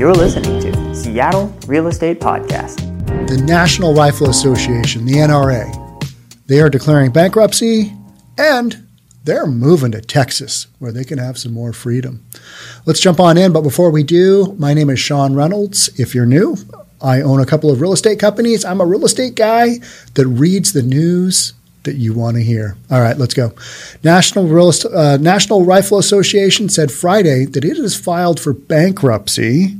You're listening to Seattle Real Estate Podcast. The National Rifle Association, the NRA, they are declaring bankruptcy and they're moving to Texas where they can have some more freedom. Let's jump on in. But before we do, my name is Sean Reynolds. If you're new, I own a couple of real estate companies. I'm a real estate guy that reads the news that you want to hear. All right, let's go. National Rifle Association said Friday that it has filed for bankruptcy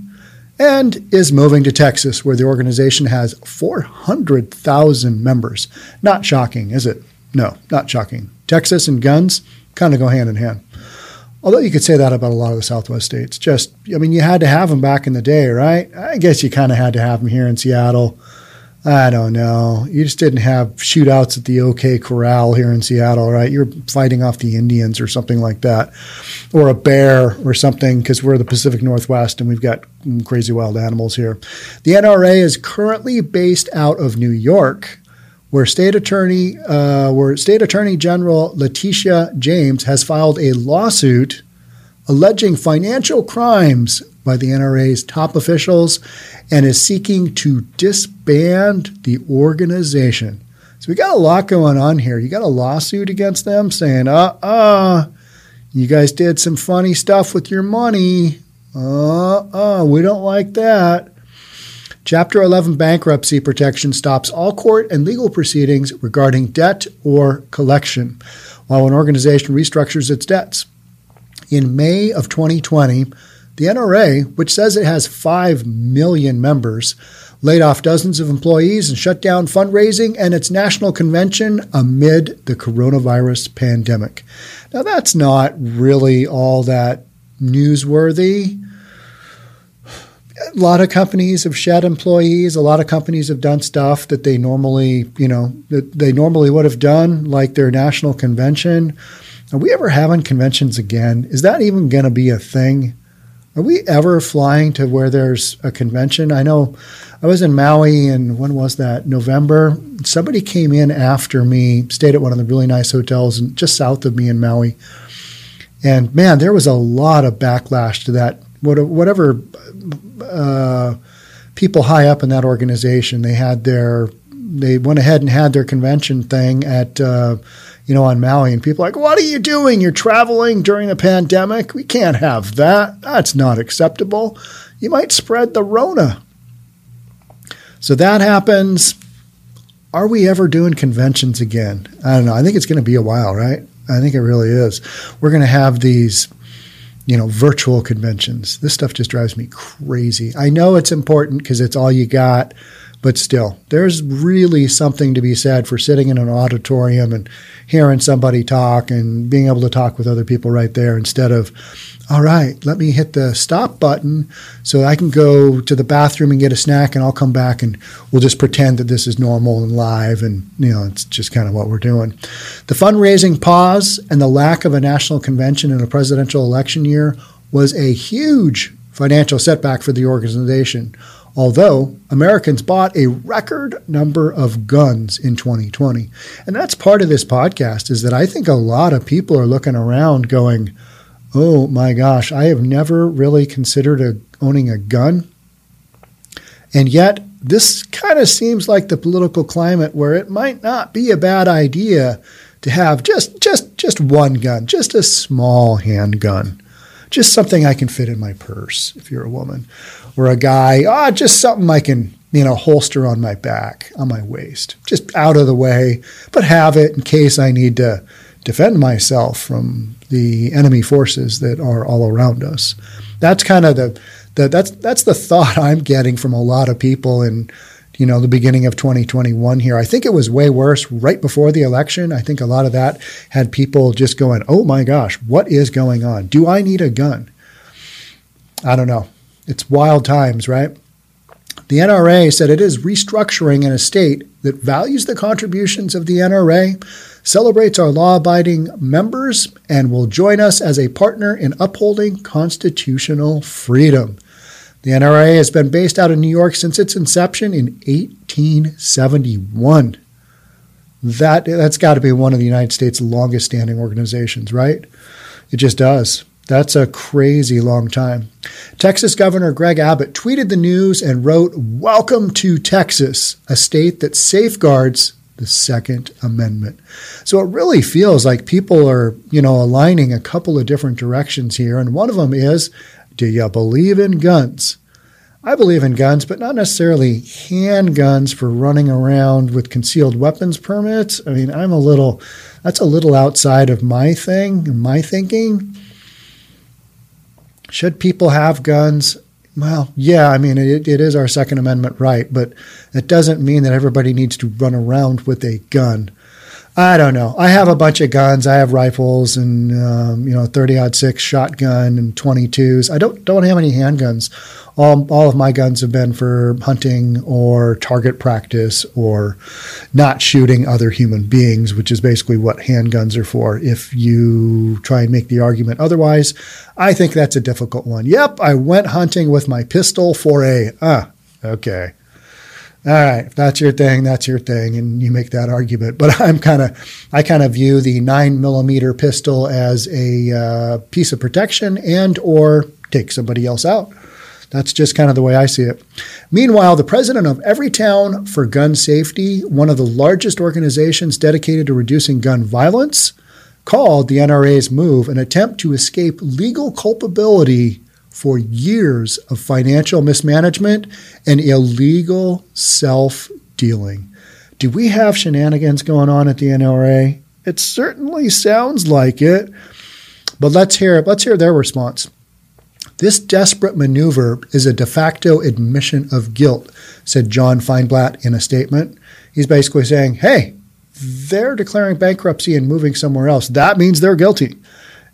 and is moving to Texas, where the organization has 400,000 members. Not shocking, is it? No, not shocking. Texas and guns kind of go hand in hand. Although you could say that about a lot of the Southwest states. Just, I mean, you had to have them back in the day, right? I guess you kind of had to have them here in Seattle. I don't know. You just didn't have shootouts at the OK Corral here in Seattle, right? You're fighting off the Indians or something like that, or a bear or something, because we're the Pacific Northwest and we've got crazy wild animals here. The NRA is currently based out of New York, where State Attorney General Letitia James has filed a lawsuit alleging financial crimes by the NRA's top officials and is seeking to disband the organization. So we got a lot going on here. You got a lawsuit against them saying, you guys did some funny stuff with your money. We don't like that. Chapter 11 bankruptcy protection stops all court and legal proceedings regarding debt or collection while an organization restructures its debts. In May of 2020, the NRA, which says it has 5 million members, laid off dozens of employees and shut down fundraising and its national convention amid the coronavirus pandemic. Now, that's not really all that newsworthy. A lot of companies have shed employees. A lot of companies have done stuff that they normally, would have done, like their national convention. Are we ever having conventions again? Is that even going to be a thing? Are we ever flying to where there's a convention? I know I was in Maui, and when was that? November. Somebody came in after me, stayed at one of the really nice hotels just south of me in Maui. And, man, there was a lot of backlash to that. Whatever people high up in that organization, they went ahead and had their convention thing at on Maui, and people are like, what are you doing? You're traveling during the pandemic. We can't have that. That's not acceptable. You might spread the Rona. So that happens. Are we ever doing conventions again? I don't know. I think it's going to be a while, right? I think it really is. We're going to have these virtual conventions. This stuff just drives me crazy. I know it's important because it's all you got, but still, there's really something to be said for sitting in an auditorium and hearing somebody talk and being able to talk with other people right there instead of, all right, let me hit the stop button so I can go to the bathroom and get a snack and I'll come back and we'll just pretend that this is normal and live. And, it's just kind of what we're doing. The fundraising pause and the lack of a national convention in a presidential election year was a huge financial setback for the organization. Although Americans bought a record number of guns in 2020. And that's part of this podcast, is that I think a lot of people are looking around going, oh my gosh, I have never really considered owning a gun. And yet this kind of seems like the political climate where it might not be a bad idea to have just one gun, just a small handgun. Just something I can fit in my purse if you're a woman, or a guy, just something I can, holster on my back, on my waist, just out of the way, but have it in case I need to defend myself from the enemy forces that are all around us. That's kind of that's the thought I'm getting from a lot of people in, the beginning of 2021 here. I think it was way worse right before the election. I think a lot of that had people just going, oh my gosh, what is going on? Do I need a gun? I don't know. It's wild times, right? The NRA said it is restructuring an estate that values the contributions of the NRA, celebrates our law-abiding members, and will join us as a partner in upholding constitutional freedom. The NRA has been based out of New York since its inception in 1871. That's got to be one of the United States' longest-standing organizations, right? It just does. That's a crazy long time. Texas Governor Greg Abbott tweeted the news and wrote, "Welcome to Texas, a state that safeguards the Second Amendment." So it really feels like people are, aligning a couple of different directions here. And one of them is, do you believe in guns? I believe in guns, but not necessarily handguns for running around with concealed weapons permits. I mean, that's a little outside of my thing, my thinking. Should people have guns? Well, yeah, I mean, it is our Second Amendment right, but it doesn't mean that everybody needs to run around with a gun. I don't know. I have a bunch of guns. I have rifles and, 30-06 shotgun and 22s. I don't have any handguns. All of my guns have been for hunting or target practice or not shooting other human beings, which is basically what handguns are for. If you try and make the argument otherwise, I think that's a difficult one. Yep, I went hunting with my pistol for okay. All right, if that's your thing, and you make that argument. But I kind of view the 9mm pistol as a piece of protection and or take somebody else out. That's just kind of the way I see it. Meanwhile, the president of Everytown for Gun Safety, one of the largest organizations dedicated to reducing gun violence, called the NRA's move an attempt to escape legal culpability for years of financial mismanagement and illegal self-dealing. Do we have shenanigans going on at the NRA? It certainly sounds like it, but let's hear their response. "This desperate maneuver is a de facto admission of guilt," said John Feinblatt in a statement. He's basically saying, hey, they're declaring bankruptcy and moving somewhere else. That means they're guilty.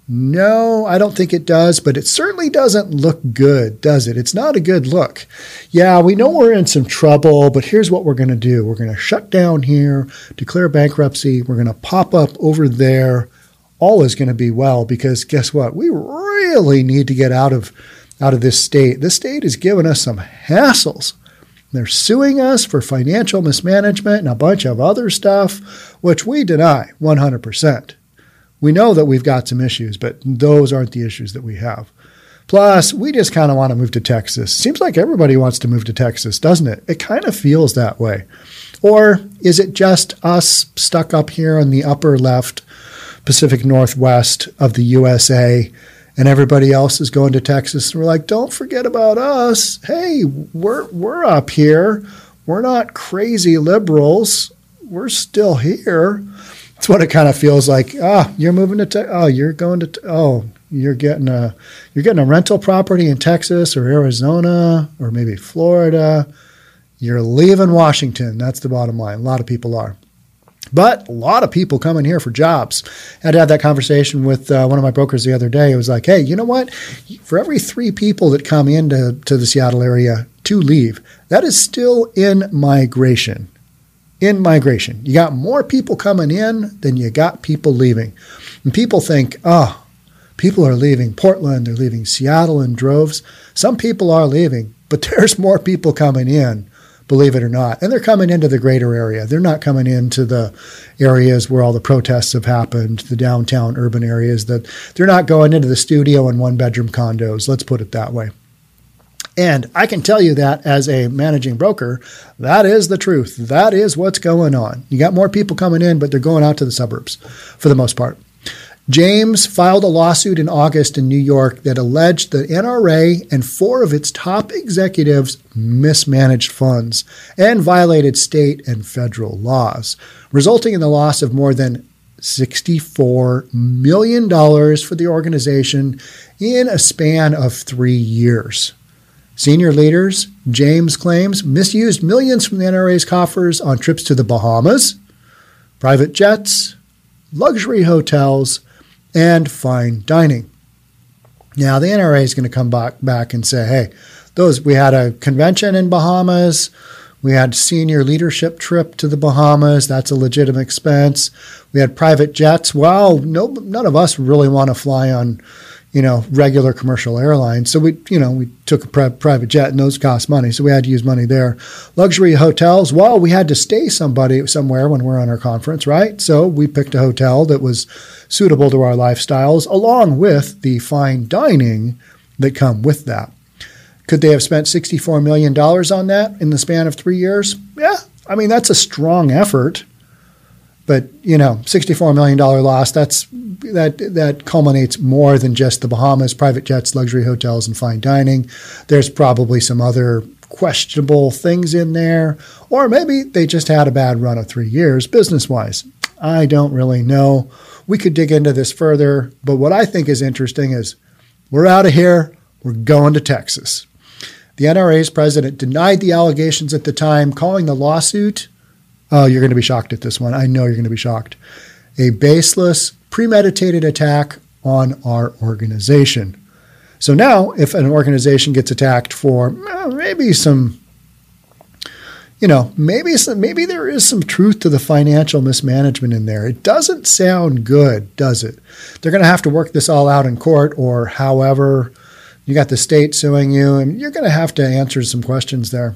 No, I don't think it does, but it certainly doesn't look good, does it? It's not a good look. Yeah, we know we're in some trouble, but here's what we're going to do. We're going to shut down here, declare bankruptcy. We're going to pop up over there. All is going to be well, because guess what? We really need to get out of this state. This state is giving us some hassles. They're suing us for financial mismanagement and a bunch of other stuff, which we deny 100%. We know that we've got some issues, but those aren't the issues that we have. Plus, we just kind of want to move to Texas. Seems like everybody wants to move to Texas, doesn't it? It kind of feels that way. Or is it just us stuck up here in the upper left Pacific Northwest of the USA, and everybody else is going to Texas? And we're like, don't forget about us. Hey, we're up here. We're not crazy liberals. We're still here. That's what it kind of feels like. You're moving to Texas. You're getting a rental property in Texas or Arizona or maybe Florida. You're leaving Washington. That's the bottom line. A lot of people are. But a lot of people come in here for jobs. I had to have that conversation with one of my brokers the other day. It was like, hey, you know what? For every 3 people that come into the Seattle area to leave, that is still in migration. You got more people coming in than you got people leaving. And people think, people are leaving Portland. They're leaving Seattle in droves. Some people are leaving, but there's more people coming in, believe it or not. And they're coming into the greater area. They're not coming into the areas where all the protests have happened, the downtown urban areas. That they're not going into the studio and 1-bedroom condos. Let's put it that way. And I can tell you that as a managing broker, that is the truth. That is what's going on. You got more people coming in, but they're going out to the suburbs for the most part. James filed a lawsuit in August in New York that alleged the NRA and 4 of its top executives mismanaged funds and violated state and federal laws, resulting in the loss of more than $64 million for the organization in a span of 3 years. Senior leaders, James claims, misused millions from the NRA's coffers on trips to the Bahamas, private jets, luxury hotels, and fine dining. Now, the NRA is going to come back and say, hey, we had a convention in Bahamas. We had senior leadership trip to the Bahamas. That's a legitimate expense. We had private jets. Well, no, none of us really want to fly on, regular commercial airlines. So we took a private jet, and those cost money. So we had to use money there. Luxury hotels. Well, we had to stay somewhere when we're on our conference, right? So we picked a hotel that was suitable to our lifestyles, along with the fine dining that come with that. Could they have spent $64 million on that in the span of 3 years? Yeah, I mean, that's a strong effort. But, you know, $64 million loss, that culminates more than just the Bahamas, private jets, luxury hotels, and fine dining. There's probably some other questionable things in there. Or maybe they just had a bad run of 3 years business-wise. I don't really know. We could dig into this further. But what I think is interesting is we're out of here. We're going to Texas. The NRA's president denied the allegations at the time, calling the lawsuit... Oh, you're going to be shocked at this one. I know you're going to be shocked. A baseless, premeditated attack on our organization. So now if an organization gets attacked for maybe there is some truth to the financial mismanagement in there. It doesn't sound good, does it? They're going to have to work this all out in court or however. You got the state suing you, and you're going to have to answer some questions there.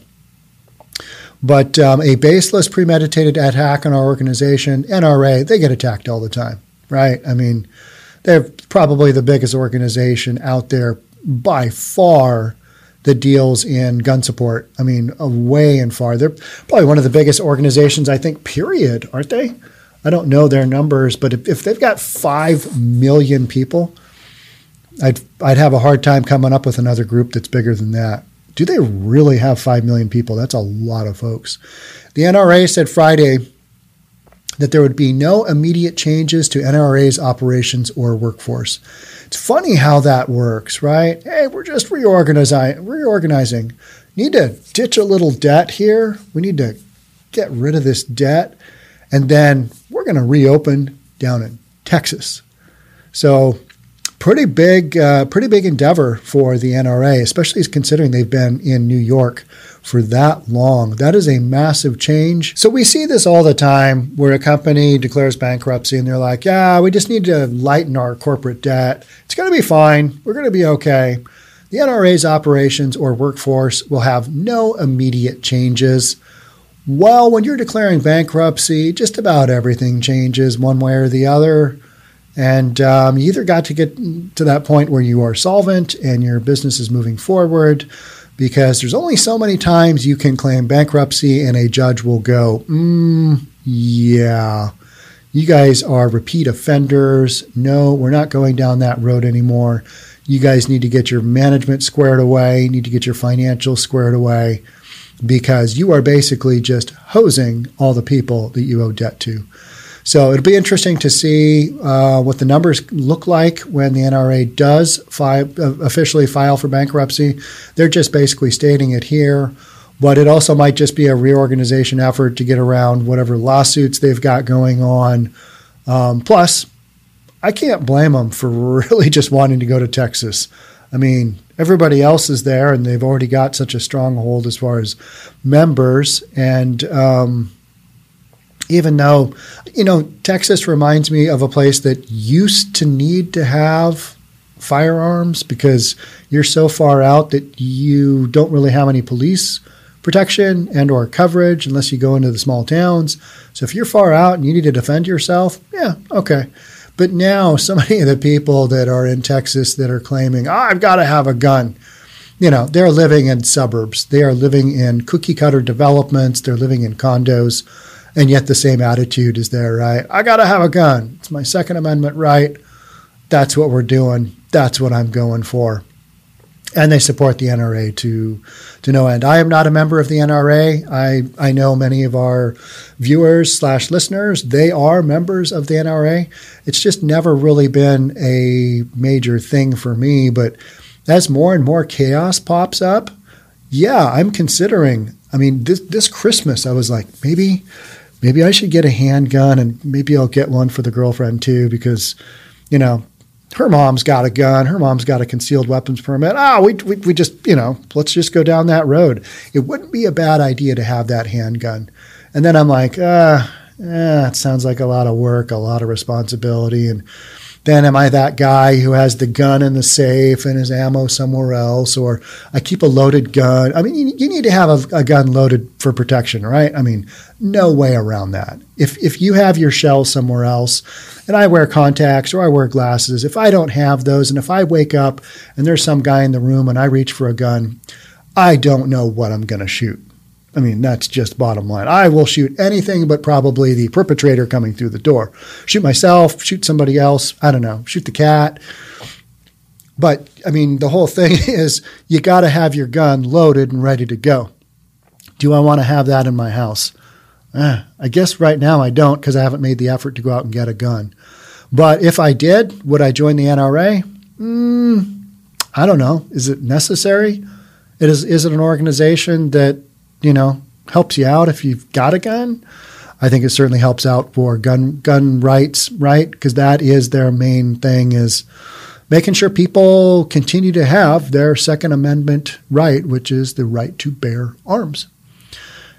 But a baseless, premeditated attack on our organization, NRA, they get attacked all the time, right? I mean, they're probably the biggest organization out there by far that deals in gun support. I mean, way and far. They're probably one of the biggest organizations, I think, period, aren't they? I don't know their numbers, but if they've got 5 million people, I'd have a hard time coming up with another group that's bigger than that. Do they really have 5 million people? That's a lot of folks. The NRA said Friday that there would be no immediate changes to NRA's operations or workforce. It's funny how that works, right? Hey, we're just reorganizing. Need to ditch a little debt here. We need to get rid of this debt. And then we're going to reopen down in Texas. So... Pretty big endeavor for the NRA, especially considering they've been in New York for that long. That is a massive change. So we see this all the time where a company declares bankruptcy and they're like, yeah, we just need to lighten our corporate debt. It's going to be fine. We're going to be okay. The NRA's operations or workforce will have no immediate changes. Well, when you're declaring bankruptcy, just about everything changes one way or the other. And you either got to get to that point where you are solvent and your business is moving forward, because there's only so many times you can claim bankruptcy and a judge will go, yeah, you guys are repeat offenders. No, we're not going down that road anymore. You guys need to get your management squared away. You need to get your financials squared away, because you are basically just hosing all the people that you owe debt to. So it'll be interesting to see what the numbers look like when the NRA does officially file for bankruptcy. They're just basically stating it here, but it also might just be a reorganization effort to get around whatever lawsuits they've got going on. Plus, I can't blame them for really just wanting to go to Texas. I mean, everybody else is there, and they've already got such a stronghold as far as members and even though, you know, Texas reminds me of a place that used to need to have firearms because you're so far out that you don't really have any police protection and or coverage unless you go into the small towns. So if you're far out and you need to defend yourself, yeah, okay. But now so many of the people that are in Texas that are claiming, I've got to have a gun. You know, they're living in suburbs. They are living in cookie cutter developments. They're living in condos. And yet the same attitude is there, right? I got to have a gun. It's my Second Amendment right. That's what we're doing. That's what I'm going for. And they support the NRA to no end. I am not a member of the NRA. I know many of our viewers / listeners, they are members of the NRA. It's just never really been a major thing for me. But as more and more chaos pops up, yeah, I'm considering. I mean, this Christmas, I was like, maybe I should get a handgun, and maybe I'll get one for the girlfriend too, because, you know, her mom's got a gun. Her mom's got a concealed weapons permit. We just, you know, let's just go down that road. It wouldn't be a bad idea to have that handgun. And then I'm like, it sounds like a lot of work, a lot of responsibility. And then am I that guy who has the gun in the safe and his ammo somewhere else, or I keep a loaded gun? I mean, you need to have a gun loaded for protection, right? I mean, no way around that. If you have your shell somewhere else, and I wear contacts or I wear glasses, if I don't have those, and if I wake up and there's some guy in the room and I reach for a gun, I don't know what I'm going to shoot. I mean, that's just bottom line. I will shoot anything but probably the perpetrator coming through the door. Shoot myself, shoot somebody else, I don't know, shoot the cat. But, I mean, the whole thing is you got to have your gun loaded and ready to go. Do I want to have that in my house? I guess right now I don't, because I haven't made the effort to go out and get a gun. But if I did, would I join the NRA? I don't know. Is it necessary? Is it an organization that, you know, helps you out if you've got a gun? I think it certainly helps out for gun rights, right? Because that is their main thing, is making sure people continue to have their Second Amendment right, which is the right to bear arms.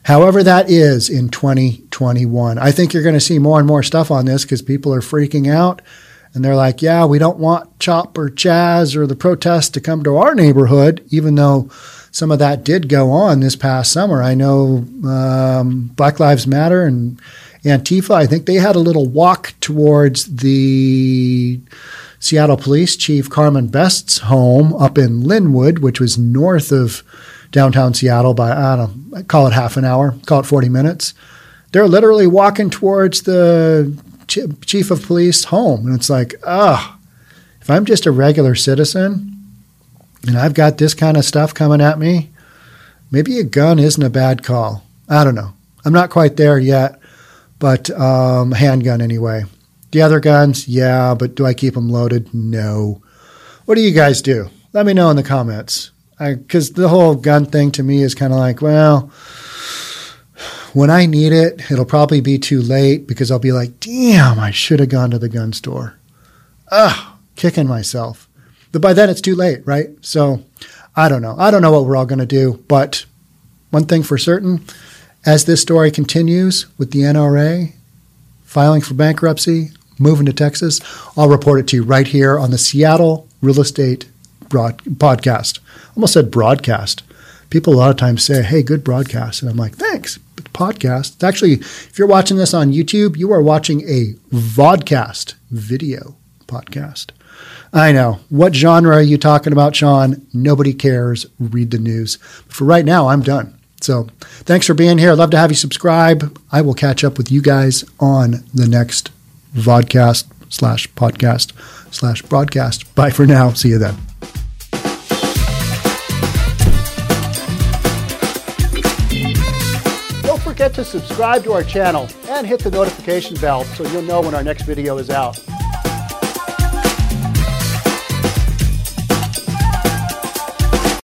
However that is in 2021. I think you're going to see more and more stuff on this because people are freaking out. And they're like, yeah, we don't want CHOP or Chaz or the protests to come to our neighborhood, even though some of that did go on this past summer. I know Black Lives Matter and Antifa, I think they had a little walk towards the Seattle Police Chief Carmen Best's home up in Linwood, which was north of downtown Seattle by, I don't know, call it half an hour, call it 40 minutes. They're literally walking towards the chief of police home. And it's like, if I'm just a regular citizen and I've got this kind of stuff coming at me, maybe a gun isn't a bad call. I don't know. I'm not quite there yet, but handgun anyway. The other guns, yeah, but do I keep them loaded? No. What do you guys do? Let me know in the comments. Because the whole gun thing to me is kind of like, well, when I need it, it'll probably be too late because I'll be like, damn, I should have gone to the gun store. Kicking myself. But by then it's too late, right? So I don't know. I don't know what we're all going to do. But one thing for certain, as this story continues with the NRA filing for bankruptcy, moving to Texas, I'll report it to you right here on the Seattle Real Estate Podcast. Almost said broadcast. People a lot of times say, hey, good broadcast. And I'm like, thanks. Podcast. It's actually, if you're watching this on YouTube, you are watching a vodcast, video podcast. I know. What genre are you talking about, Sean? Nobody cares. Read the news. But for right now, I'm done. So thanks for being here. I'd love to have you subscribe. I will catch up with you guys on the next vodcast /podcast/broadcast. Bye for now. See you then. Don't forget to subscribe to our channel and hit the notification bell so you'll know when our next video is out.